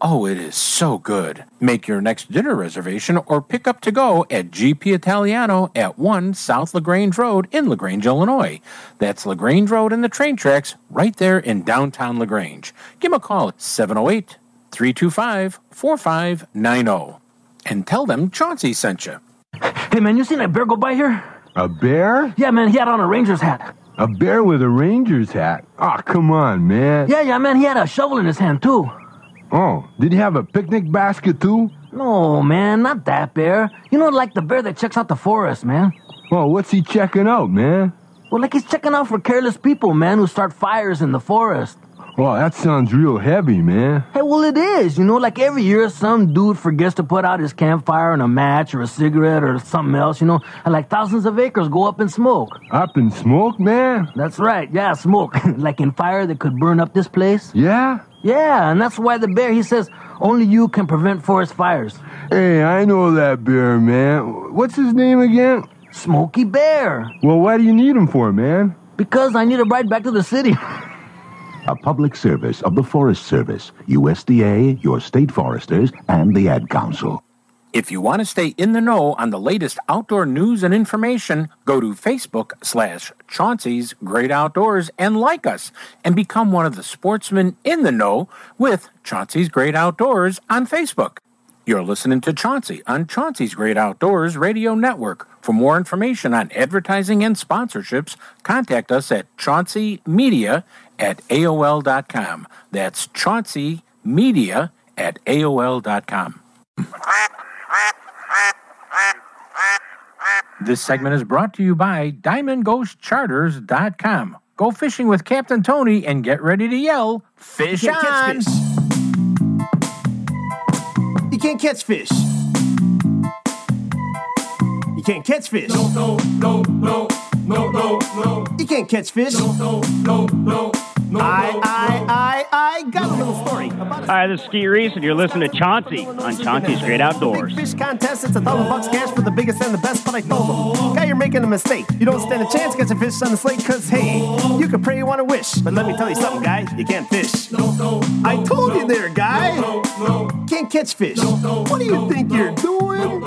oh, it is so good. Make your next dinner reservation or pick up to go at G P Italiano at one South LaGrange Road in LaGrange, Illinois. That's LaGrange Road and the train tracks right there in downtown LaGrange. Give them a call at seven oh eight, three two five, four five nine zero and tell them Chauncey sent you. Hey, man, you seen that bear go by here? A bear? Yeah, man, he had on a ranger's hat. A bear with a ranger's hat? Aw, oh, come on, man. Yeah, yeah, man, he had a shovel in his hand, too. Oh, did he have a picnic basket, too? No, man, not that bear. You know, like the bear that checks out the forest, man. Well, what's he checking out, man? Well, like he's checking out for careless people, man, who start fires in the forest. Well, that sounds real heavy, man. Hey, well, it is. You know, like every year some dude forgets to put out his campfire and a match or a cigarette or something else, you know. And like thousands of acres go up in smoke. Up in smoke, man? That's right. Yeah, smoke. Like in fire that could burn up this place. Yeah? Yeah, and that's why the bear, he says, only you can prevent forest fires. Hey, I know that bear, man. What's his name again? Smokey Bear. Well, why do you need him for, man? Because I need a ride back to the city. A public service of the Forest Service, U S D A, your state foresters, and the Ad Council. If you want to stay in the know on the latest outdoor news and information, go to Facebook slash Chauncey's Great Outdoors and like us and become one of the sportsmen in the know with Chauncey's Great Outdoors on Facebook. You're listening to Chauncey on Chauncey's Great Outdoors Radio Network. For more information on advertising and sponsorships, contact us at chaunceymedia at A O L dot com. That's chaunceymedia at A O L dot com. This segment is brought to you by Diamond Ghost Charters dot com. Go fishing with Captain Tony and get ready to yell, fish you on! Catch fish. You can't catch fish. You can't catch fish. No, no, no, no, no, no, no. You can't catch fish. No, no, no, no, no, I, no, I, I, I got no. a little story about it. All right, this is Skeet Reese, and you're listening to Chauncey on Chauncey's Great Outdoors. Big fish contest, it's a thousand bucks cash for the biggest and the best, but I told them, guy, you're making a mistake. You don't stand a chance catching fish on the slate, because, hey, you can pray you want to wish. But let me tell you something, guy, you can't fish. I told you there, guy. Can't catch fish. What do you think you're doing?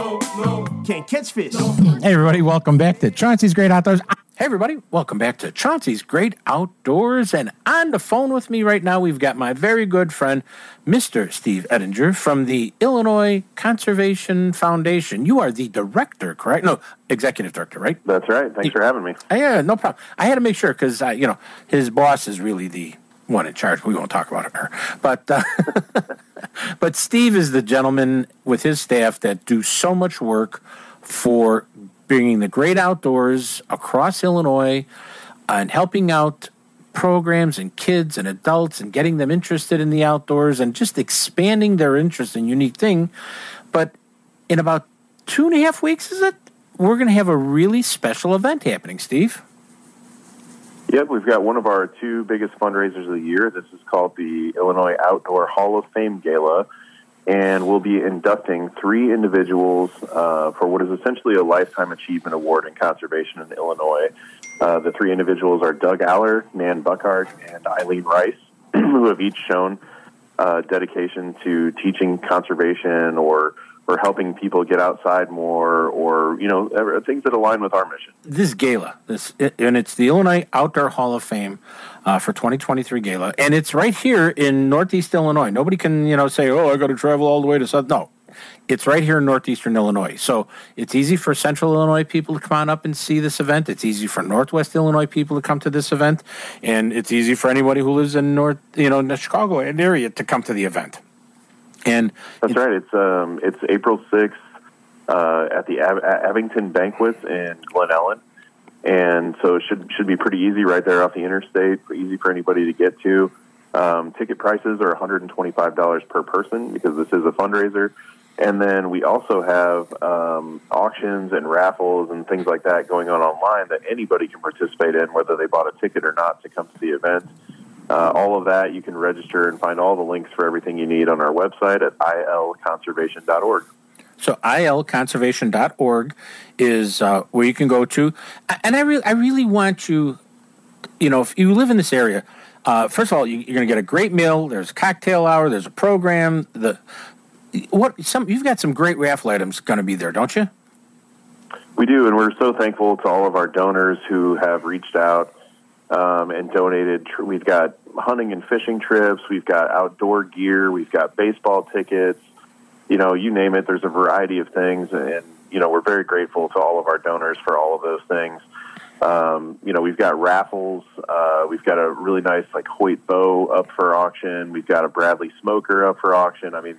Can't catch fish. Hey, everybody, welcome back to Chauncey's Great Outdoors. Hey, everybody, welcome back to Chauncey's Great Outdoors. And on the phone with me right now, we've got my very good friend, Mister Steve Ettinger from the Illinois Conservation Foundation. You are the director, correct? No, executive director, right? That's right. Thanks for having me. Yeah, no problem. I had to make sure because, uh, you know, his boss is really the one in charge. We won't talk about her. But uh, but Steve is the gentleman with his staff that do so much work for bringing the great outdoors across Illinois and helping out programs and kids and adults and getting them interested in the outdoors and just expanding their interest in unique thing. But in about two and a half weeks, is it? We're going to have a really special event happening, Steve. Yep, we've got one of our two biggest fundraisers of the year. This is called the Illinois Outdoor Hall of Fame Gala, and we'll be inducting three individuals uh, for what is essentially a Lifetime Achievement Award in conservation in Illinois. Uh, the three individuals are Doug Aller, Nan Buckhardt, and Eileen Rice, who have each shown uh, dedication to teaching conservation or or helping people get outside more, or, you know, things that align with our mission. This gala, this, and it's the Illinois Outdoor Hall of Fame uh, for twenty twenty-three gala, and it's right here in Northeast Illinois. Nobody can, you know, say, oh, I got to travel all the way to South. No, it's right here in Northeastern Illinois. So it's easy for Central Illinois people to come on up and see this event. It's easy for Northwest Illinois people to come to this event, and it's easy for anybody who lives in North, you know, in the Chicago area to come to the event. And that's right. It's um, it's April sixth uh, at the Ab- Abington Banquets in Glen Ellyn, and so it should should be pretty easy right there off the interstate. Easy for anybody to get to. Um, ticket prices are one hundred twenty-five dollars per person because this is a fundraiser, and then we also have um, auctions and raffles and things like that going on online that anybody can participate in, whether they bought a ticket or not, to come to the event. Uh, all of that, you can register and find all the links for everything you need on our website at I L conservation dot org. So I L conservation dot org is uh, where you can go to. And I, re- I really want you, you know, if you live in this area, uh, first of all, you, you're going to get a great meal. There's a cocktail hour. There's a program. The what some you've got some great raffle items going to be there, don't you? We do, and we're so thankful to all of our donors who have reached out Um, and donated. We've got hunting and fishing trips. We've got outdoor gear. We've got baseball tickets. You know, you name it. There's a variety of things, and you know, we're very grateful to all of our donors for all of those things. Um, you know, we've got raffles. Uh, we've got a really nice, like, Hoyt bow up for auction. We've got a Bradley smoker up for auction. I mean,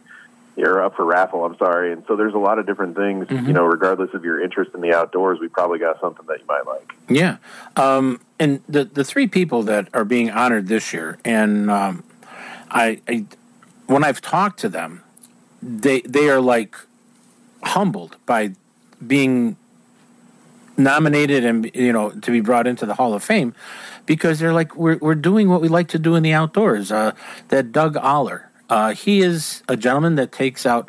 or up for raffle, I'm sorry. And so there's a lot of different things, mm-hmm. you know, regardless of your interest in the outdoors, we probably got something that you might like. Yeah. Um, and the, the three people that are being honored this year, and um, I, I, when I've talked to them, they they are, like, humbled by being nominated and, you know, to be brought into the Hall of Fame, because they're like, we're we're doing what we like to do in the outdoors. Uh, that Doug Aller, uh, he is a gentleman that takes out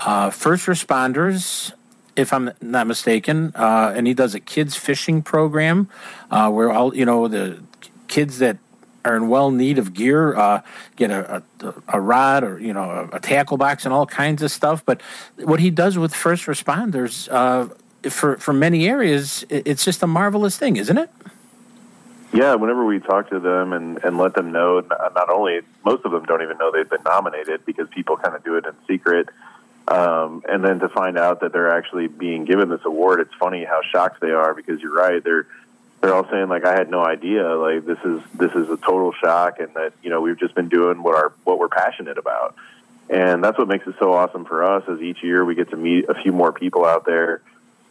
uh, first responders, if I'm not mistaken, uh, and he does a kids fishing program uh, where all, you know, the kids that are in well need of gear, uh, get a, a, a rod or, you know, a, a tackle box and all kinds of stuff. But what he does with first responders, uh, for, for many areas, it's just a marvelous thing, isn't it? Yeah, whenever we talk to them and, and let them know, not only, most of them don't even know they've been nominated because people kind of do it in secret. Um, and then to find out that they're actually being given this award, it's funny how shocked they are, because you're right, they're They're all saying, like, I had no idea. Like, this is this is a total shock, and that, you know, we've just been doing what our what we're passionate about, and that's what makes it so awesome for us. Is each year we get to meet a few more people out there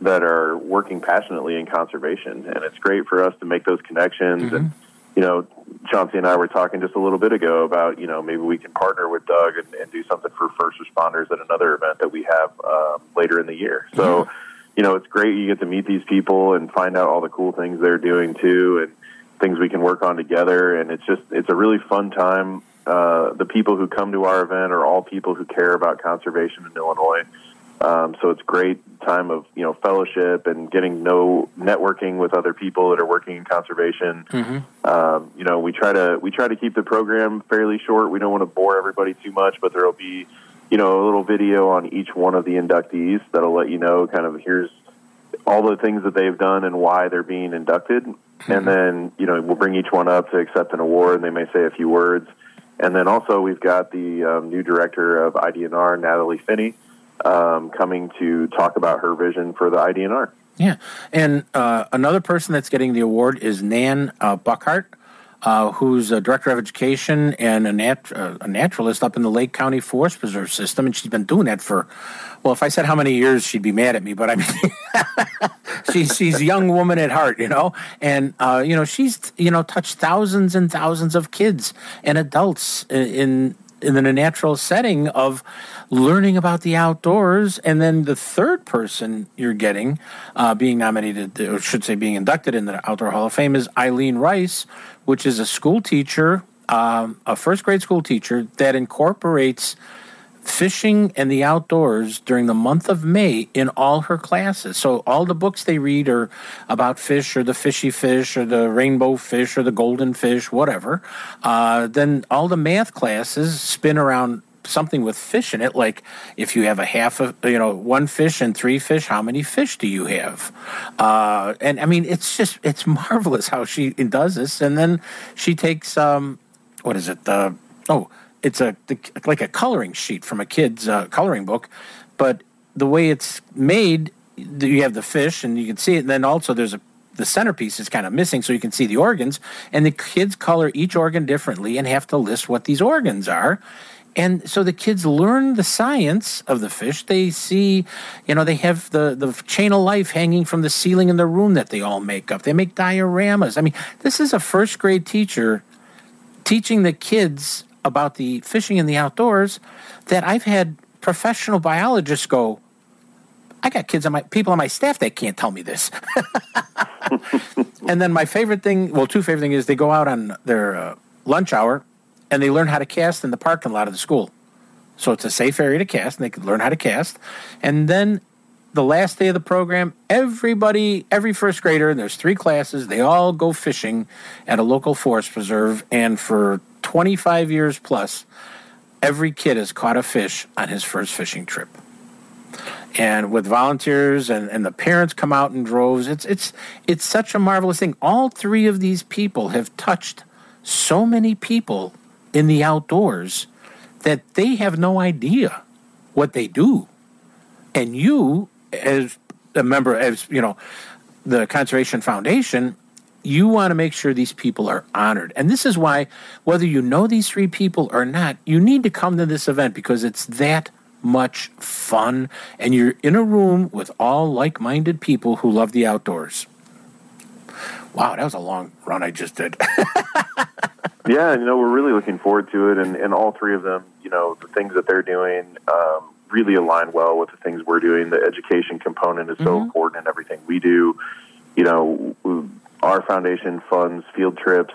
that are working passionately in conservation, and it's great for us to make those connections. Mm-hmm. And you know, Chauncey and I were talking just a little bit ago about, you know, maybe we can partner with Doug and, and do something for first responders at another event that we have um, later in the year. So. Mm-hmm. You know, it's great you get to meet these people and find out all the cool things they're doing, too, and things we can work on together. And it's just, it's a really fun time. Uh, the people who come to our event are all people who care about conservation in Illinois. Um, so it's a great time of, you know, fellowship and getting to know, networking with other people that are working in conservation. Mm-hmm. Um, you know, we try to we try to keep the program fairly short. We don't want to bore everybody too much, but there will be, you know, a little video on each one of the inductees that'll let you know kind of here's all the things that they've done and why they're being inducted. Mm-hmm. And then, you know, we'll bring each one up to accept an award, and they may say a few words. And then also we've got the um, new director of I D N R, Natalie Finney, um, coming to talk about her vision for the I D N R. Yeah. And uh, another person that's getting the award is Nan uh, Buckhardt. Uh, who's a director of education and a, nat- uh, a naturalist up in the Lake County Forest Preserve system, and she's been doing that for, well, if I said how many years, she'd be mad at me. But I mean, she's she's a young woman at heart, you know, and uh, you know, she's, you know, touched thousands and thousands of kids and adults in in, in a natural setting of learning about the outdoors. And then the third person you're getting uh, being nominated, or should say being inducted in the Outdoor Hall of Fame, is Eileen Rice, which is a school teacher, um, a first grade school teacher that incorporates fishing and the outdoors during the month of May in all her classes. So all the books they read are about fish, or the fishy fish, or the rainbow fish, or the golden fish, whatever. Uh, then all the math classes spin around something with fish in it, like if you have a half of, you know, one fish and three fish, how many fish do you have? Uh, and I mean, it's just, it's marvelous how she does this. And then she takes, um, what is it? Uh, oh, it's a, the, like a coloring sheet from a kid's uh, coloring book, but the way it's made, you have the fish and you can see it. And then also there's a, the centerpiece is kind of missing, so you can see the organs, and the kids color each organ differently and have to list what these organs are. And so the kids learn the science of the fish. They see, you know, they have the, the chain of life hanging from the ceiling in the room that they all make up. They make dioramas. I mean, this is a first grade teacher teaching the kids about the fishing and the outdoors that I've had professional biologists go, I got kids on my people on my staff that can't tell me this. And then my favorite thing, well, two favorite thing is they go out on their uh, lunch hour, and they learn how to cast in the parking lot of the school. So it's a safe area to cast, and they can learn how to cast. And then the last day of the program, everybody, every first grader, and there's three classes, they all go fishing at a local forest preserve. And for twenty-five years plus, every kid has caught a fish on his first fishing trip. And with volunteers and, and the parents come out in droves, it's it's it's such a marvelous thing. All three of these people have touched so many people in the outdoors that they have no idea what they do. And you, as a member, as you know, the Conservation Foundation, you want to make sure these people are honored. And this is why, whether you know these three people or not, you need to come to this event because it's that much fun, and you're in a room with all like-minded people who love the outdoors. Wow, that was a long run I just did. Yeah, you know, we're really looking forward to it, and, and all three of them, you know, the things that they're doing um, really align well with the things we're doing. The education component is so mm-hmm. important in everything we do. You know, we, our foundation funds field trips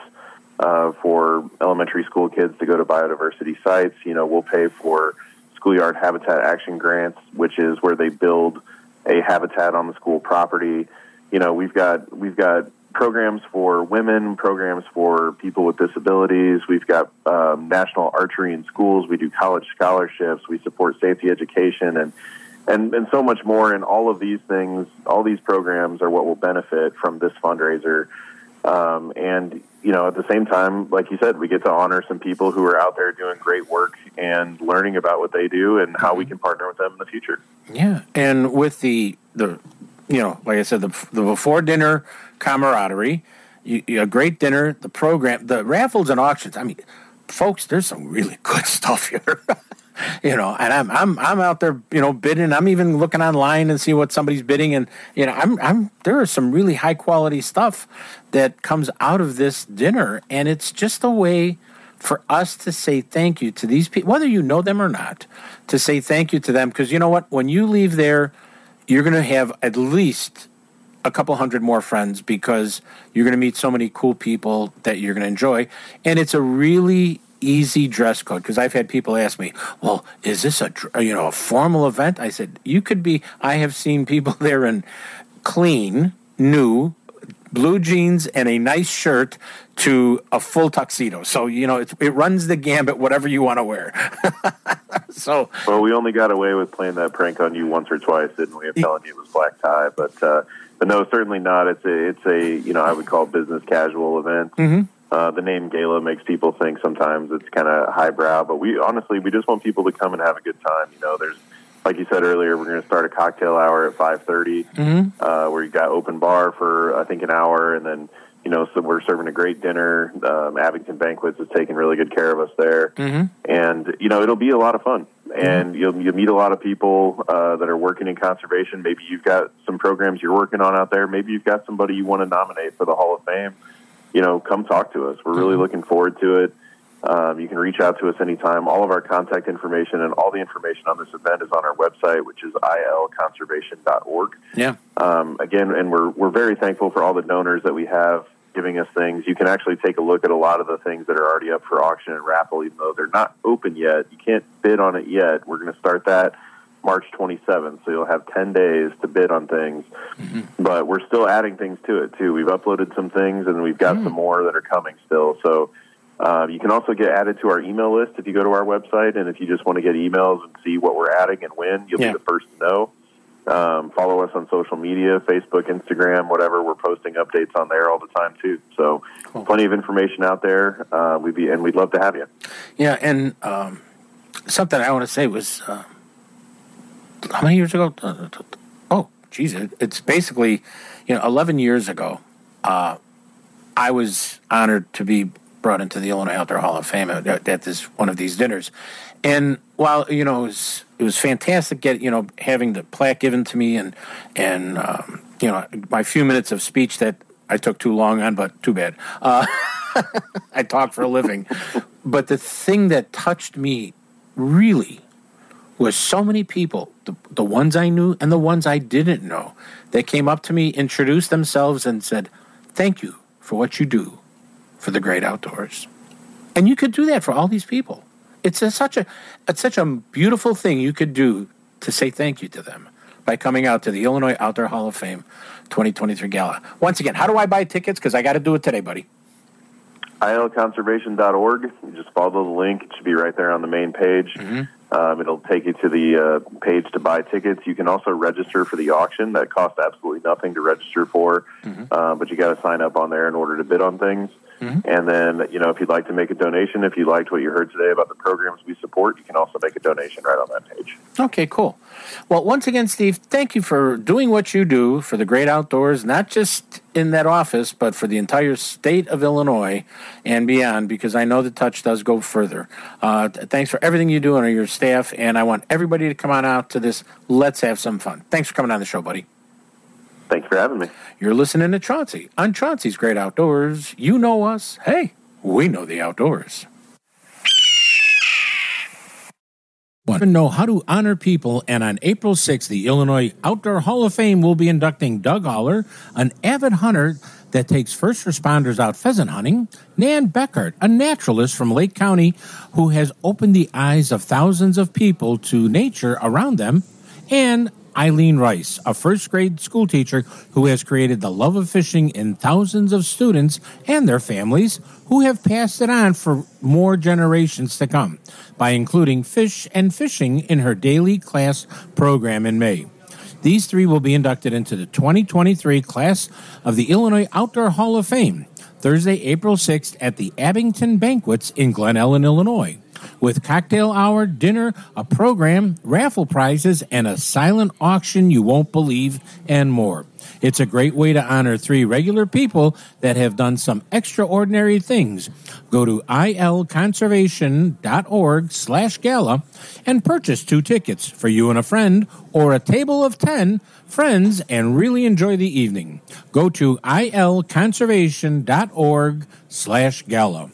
uh, for elementary school kids to go to biodiversity sites. You know, we'll pay for schoolyard habitat action grants, which is where they build a habitat on the school property. You know, we've got we've got programs for women, programs for people with disabilities. We've got um, national archery in schools. We do college scholarships. We support safety education and, and, and so much more. And all of these things, all these programs are what will benefit from this fundraiser. Um, and, you know, at the same time, like you said, we get to honor some people who are out there doing great work and learning about what they do and how we can partner with them in the future. Yeah. And with the, the, you know, like I said, the, the before dinner camaraderie, you, you, a great dinner, the program, the raffles and auctions. I mean, folks, there's some really good stuff here, you know. And I'm I'm I'm out there, you know, bidding. I'm even looking online and see what somebody's bidding, and you know, I'm I'm there is some really high quality stuff that comes out of this dinner, and it's just a way for us to say thank you to these people, whether you know them or not, to say thank you to them, because you know what, when you leave there, you're going to have at least a couple hundred more friends because you're going to meet so many cool people that you're going to enjoy. And it's a really easy dress code because I've had people ask me, well, is this a, you know, a formal event? I said, you could be. I have seen people there in clean, new blue jeans and a nice shirt to a full tuxedo. So, you know, it's, it runs the gambit, whatever you want to wear. So, well, we only got away with playing that prank on you once or twice, didn't we? I'm telling you it was black tie, but, uh, but no, certainly not. It's a, it's a, you know, I would call business casual event. Mm-hmm. Uh, the name gala makes people think sometimes it's kind of highbrow, but we honestly, we just want people to come and have a good time. You know, there's, like you said earlier, we're going to start a cocktail hour at five thirty, mm-hmm. uh, where you've got open bar for, I think, an hour. And then, you know, so we're serving a great dinner. Um, Abington Banquets is taking really good care of us there. Mm-hmm. And, you know, it'll be a lot of fun. Mm-hmm. And you'll, you'll meet a lot of people uh, that are working in conservation. Maybe you've got some programs you're working on out there. Maybe you've got somebody you want to nominate for the Hall of Fame. You know, come talk to us. We're really mm-hmm. looking forward to it. Um, you can reach out to us anytime. All of our contact information and all the information on this event is on our website, which is I L conservation dot org. Yeah. Um, again, and we're we're very thankful for all the donors that we have giving us things. You can actually take a look at a lot of the things that are already up for auction and raffle, even though they're not open yet. You can't bid on it yet. We're going to start that March twenty-seventh, so you'll have ten days to bid on things. Mm-hmm. But we're still adding things to it, too. We've uploaded some things, and we've got mm. some more that are coming still. So, Uh, you can also get added to our email list if you go to our website, and if you just want to get emails and see what we're adding and when, you'll yeah. be the first to know. Um, follow us on social media, Facebook, Instagram, whatever. We're posting updates on there all the time, too. So cool. Plenty of information out there, uh, we'd be, and we'd love to have you. Yeah, and um, something I want to say was, uh, how many years ago? Oh, geez, it's basically, you know, eleven years ago, uh, I was honored to be brought into the Illinois Outdoor Hall of Fame at, at this one of these dinners. And while, you know, it was, it was fantastic get, you know, having the plaque given to me and, and um, you know, my few minutes of speech that I took too long on, but too bad. Uh, I talk for a living. But the thing that touched me really was so many people, the, the ones I knew and the ones I didn't know, that came up to me, introduced themselves, and said, thank you for what you do for the great outdoors. And you could do that for all these people. It's a, such a it's such a beautiful thing you could do to say thank you to them by coming out to the Illinois Outdoor Hall of Fame twenty twenty-three Gala. Once again, how do I buy tickets? Because I got to do it today, buddy. I L conservation dot org. You just follow the link. It should be right there on the main page. Mm-hmm. Um, it'll take you to the uh, page to buy tickets. You can also register for the auction. That costs absolutely nothing to register for, mm-hmm. uh, but you got to sign up on there in order to bid on things. Mm-hmm. And then, you know, if you'd like to make a donation, if you liked what you heard today about the programs we support, you can also make a donation right on that page. Okay, cool. Well, once again, Steve, thank you for doing what you do for the great outdoors, not just in that office, but for the entire state of Illinois and beyond, because I know the touch does go further. Uh, thanks for everything you do and your staff, and I want everybody to come on out to this Let's Have Some Fun. Thanks for coming on the show, buddy. Thanks for having me. You're listening to Chauncey on Chauncey's Great Outdoors. You know us. Hey, we know the outdoors. Want to know how to honor people, and on April sixth, the Illinois Outdoor Hall of Fame will be inducting Doug Aller, an avid hunter that takes first responders out pheasant hunting, Nan Buckhardt, a naturalist from Lake County who has opened the eyes of thousands of people to nature around them, and Eileen Rice, a first-grade school teacher who has created the love of fishing in thousands of students and their families who have passed it on for more generations to come by including fish and fishing in her daily class program in May. These three will be inducted into the twenty twenty-three class of the Illinois Outdoor Hall of Fame, Thursday, April sixth at the Abington Banquets in Glen Ellyn, Illinois, with cocktail hour, dinner, a program, raffle prizes, and a silent auction you won't believe, and more. It's a great way to honor three regular people that have done some extraordinary things. Go to ilconservation.org slash gala and purchase two tickets for you and a friend or a table of ten friends and really enjoy the evening. Go to ilconservation.org slash gala.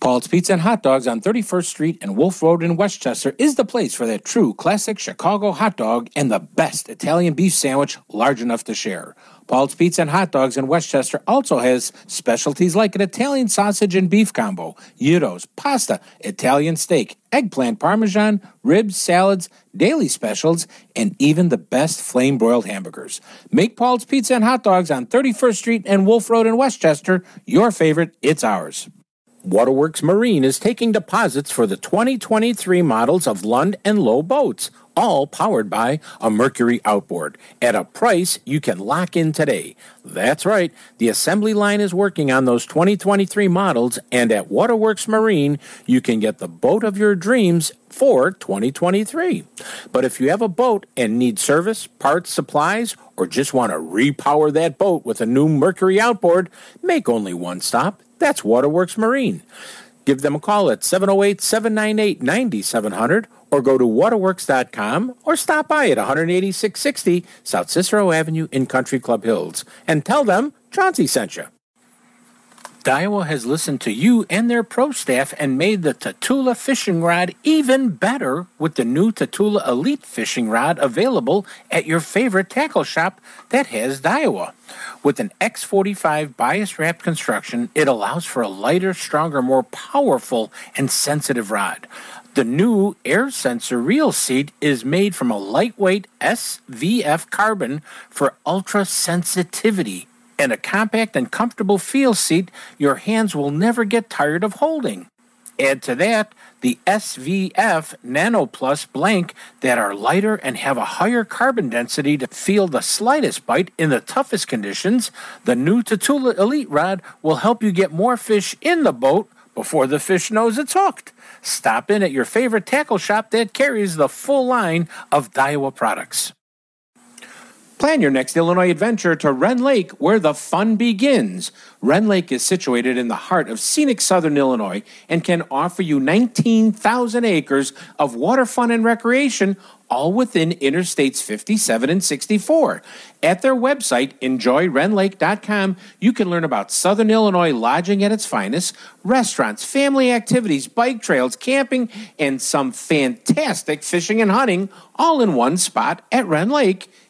Paul's Pizza and Hot Dogs on thirty-first Street and Wolf Road in Westchester is the place for that true classic Chicago hot dog and the best Italian beef sandwich large enough to share. Paul's Pizza and Hot Dogs in Westchester also has specialties like an Italian sausage and beef combo, gyros, pasta, Italian steak, eggplant parmesan, ribs, salads, daily specials, and even the best flame-broiled hamburgers. Make Paul's Pizza and Hot Dogs on thirty-first Street and Wolf Road in Westchester your favorite. It's ours. Waterworks Marine is taking deposits for the twenty twenty-three models of Lund and Lowe boats, all powered by a Mercury outboard, at a price you can lock in today. That's right, the assembly line is working on those twenty twenty-three models, and at Waterworks Marine, you can get the boat of your dreams for twenty twenty-three. But if you have a boat and need service, parts, supplies, or just want to repower that boat with a new Mercury outboard, make only one stop. That's Waterworks Marine. Give them a call at seven oh eight, seven nine eight, nine seven zero zero or go to waterworks dot com or stop by at one eighty-six sixty South Cicero Avenue in Country Club Hills and tell them Chauncey sent you. Daiwa has listened to you and their pro staff and made the Tatula fishing rod even better with the new Tatula Elite fishing rod available at your favorite tackle shop that has Daiwa. With an X forty-five bias-wrapped construction, it allows for a lighter, stronger, more powerful, and sensitive rod. The new air sensor reel seat is made from a lightweight S V F carbon for ultra-sensitivity, and a compact and comfortable feel seat your hands will never get tired of holding. Add to that the S V F Nano Plus blank that are lighter and have a higher carbon density to feel the slightest bite in the toughest conditions. The new Tatula Elite rod will help you get more fish in the boat before the fish knows it's hooked. Stop in at your favorite tackle shop that carries the full line of Daiwa products. Plan your next Illinois adventure to Rend Lake, where the fun begins. Rend Lake is situated in the heart of scenic southern Illinois and can offer you nineteen thousand acres of water, fun, and recreation, all within Interstates fifty-seven and sixty-four. At their website, enjoy rend lake dot com, you can learn about Southern Illinois lodging at its finest, restaurants, family activities, bike trails, camping, and some fantastic fishing and hunting, all in one spot at Rend Lake,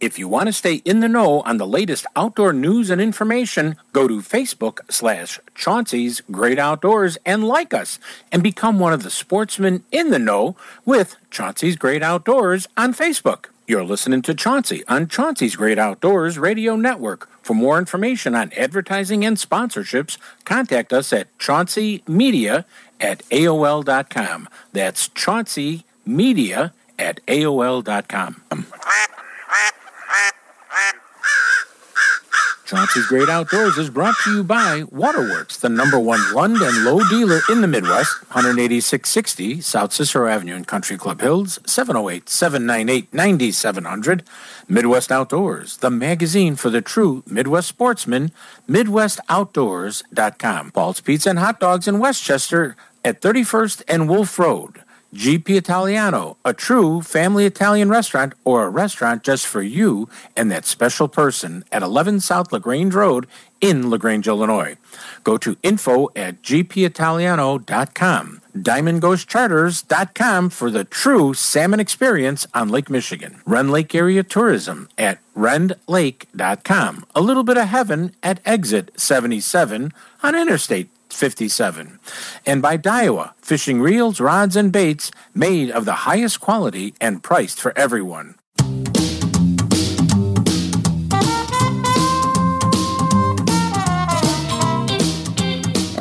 If you want to stay in the know on the latest outdoor news and information, go to Facebook slash Chauncey's Great Outdoors and like us and become one of the sportsmen in the know with Chauncey's Great Outdoors on Facebook. You're listening to Chauncey on Chauncey's Great Outdoors Radio Network. For more information on advertising and sponsorships, contact us at chauncey media at A O L dot com. That's chauncey media at A O L dot com. Chauncey's Great Outdoors is brought to you by Waterworks, the number one Lund and Lowe dealer in the Midwest, one eighty-six sixty South Cicero Avenue in Country Club Hills, seven oh eight, seven nine eight, nine seven hundred. Midwest Outdoors, the magazine for the true Midwest sportsman, midwest outdoors dot com. Paul's Pizza and Hot Dogs in Westchester at thirty-first and Wolf Road. G P Italiano, a true family Italian restaurant or a restaurant just for you and that special person at eleven South LaGrange Road in LaGrange, Illinois. Go to info at g p italiano dot com. Diamond Ghost Charters dot com for the true salmon experience on Lake Michigan. Rend Lake Area Tourism at rend lake dot com. A little bit of heaven at exit seventy-seven on Interstate fifty-seven, and by Daiwa, fishing reels, rods, and baits made of the highest quality and priced for everyone. I'm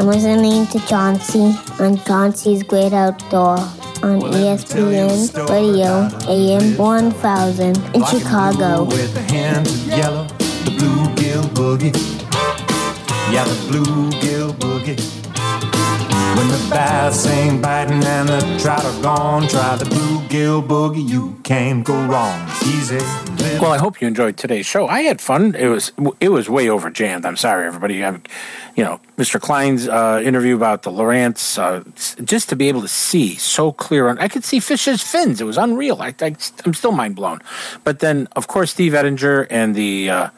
listening to Chauncey on Chauncey's Great Outdoor on well, E S P N Radio A M one thousand in Chicago. With the hands of yellow, the bluegill boogie. Yeah, the bluegill boogie. When the bass ain't biting and the trout are gone, try the bluegill boogie, you can't go wrong. Easy. Well, I hope you enjoyed today's show. I had fun. It was it was way over jammed. I'm sorry, everybody. I'm, you know, Mister Klein's uh, interview about the Lowrance, uh, just to be able to see so clear. On, I could see fish's fins. It was unreal. I, I, I'm still mind blown. But then, of course, Steve Ettinger and the Uh,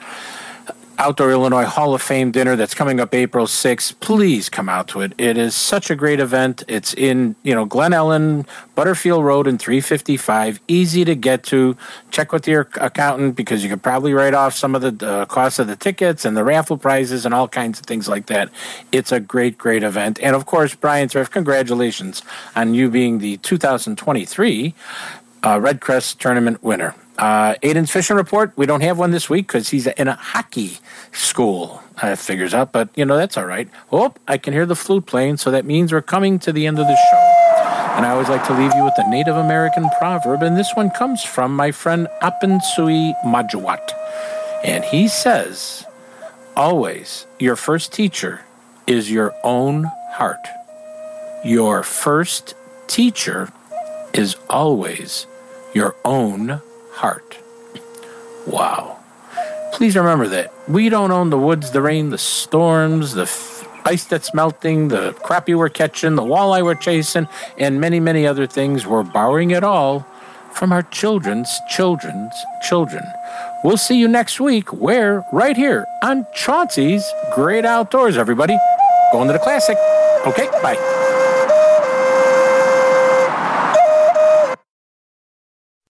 Outdoor Illinois Hall of Fame dinner that's coming up April sixth. Please come out to it. It is such a great event. It's in, you know, Glen Ellyn, Butterfield Road and three fifty-five. Easy to get to. Check with your accountant because you could probably write off some of the uh, cost of the tickets and the raffle prizes and all kinds of things like that. It's a great, great event. And, of course, Brian Thrift, congratulations on you being the two thousand twenty-three uh, Red Crest Tournament winner. Uh, Aiden's Fishing Report, we don't have one this week because he's in a hockey school, uh, figures out, but, you know, that's all right. Oh, I can hear the flute playing, so that means we're coming to the end of the show. And I always like to leave you with a Native American proverb, and this one comes from my friend Apensui Majuwat. And he says, always, your first teacher is your own heart. Your first teacher is always your own heart. Heart. Wow. Please remember that. We don't own the woods, the rain, the storms, the f- ice that's melting, the crappie we're catching, the walleye we're chasing, and many, many other things. We're borrowing it all from our children's children's children. We'll see you next week. We're right here on Chauncey's Great Outdoors, everybody. Going to the classic. Okay, bye.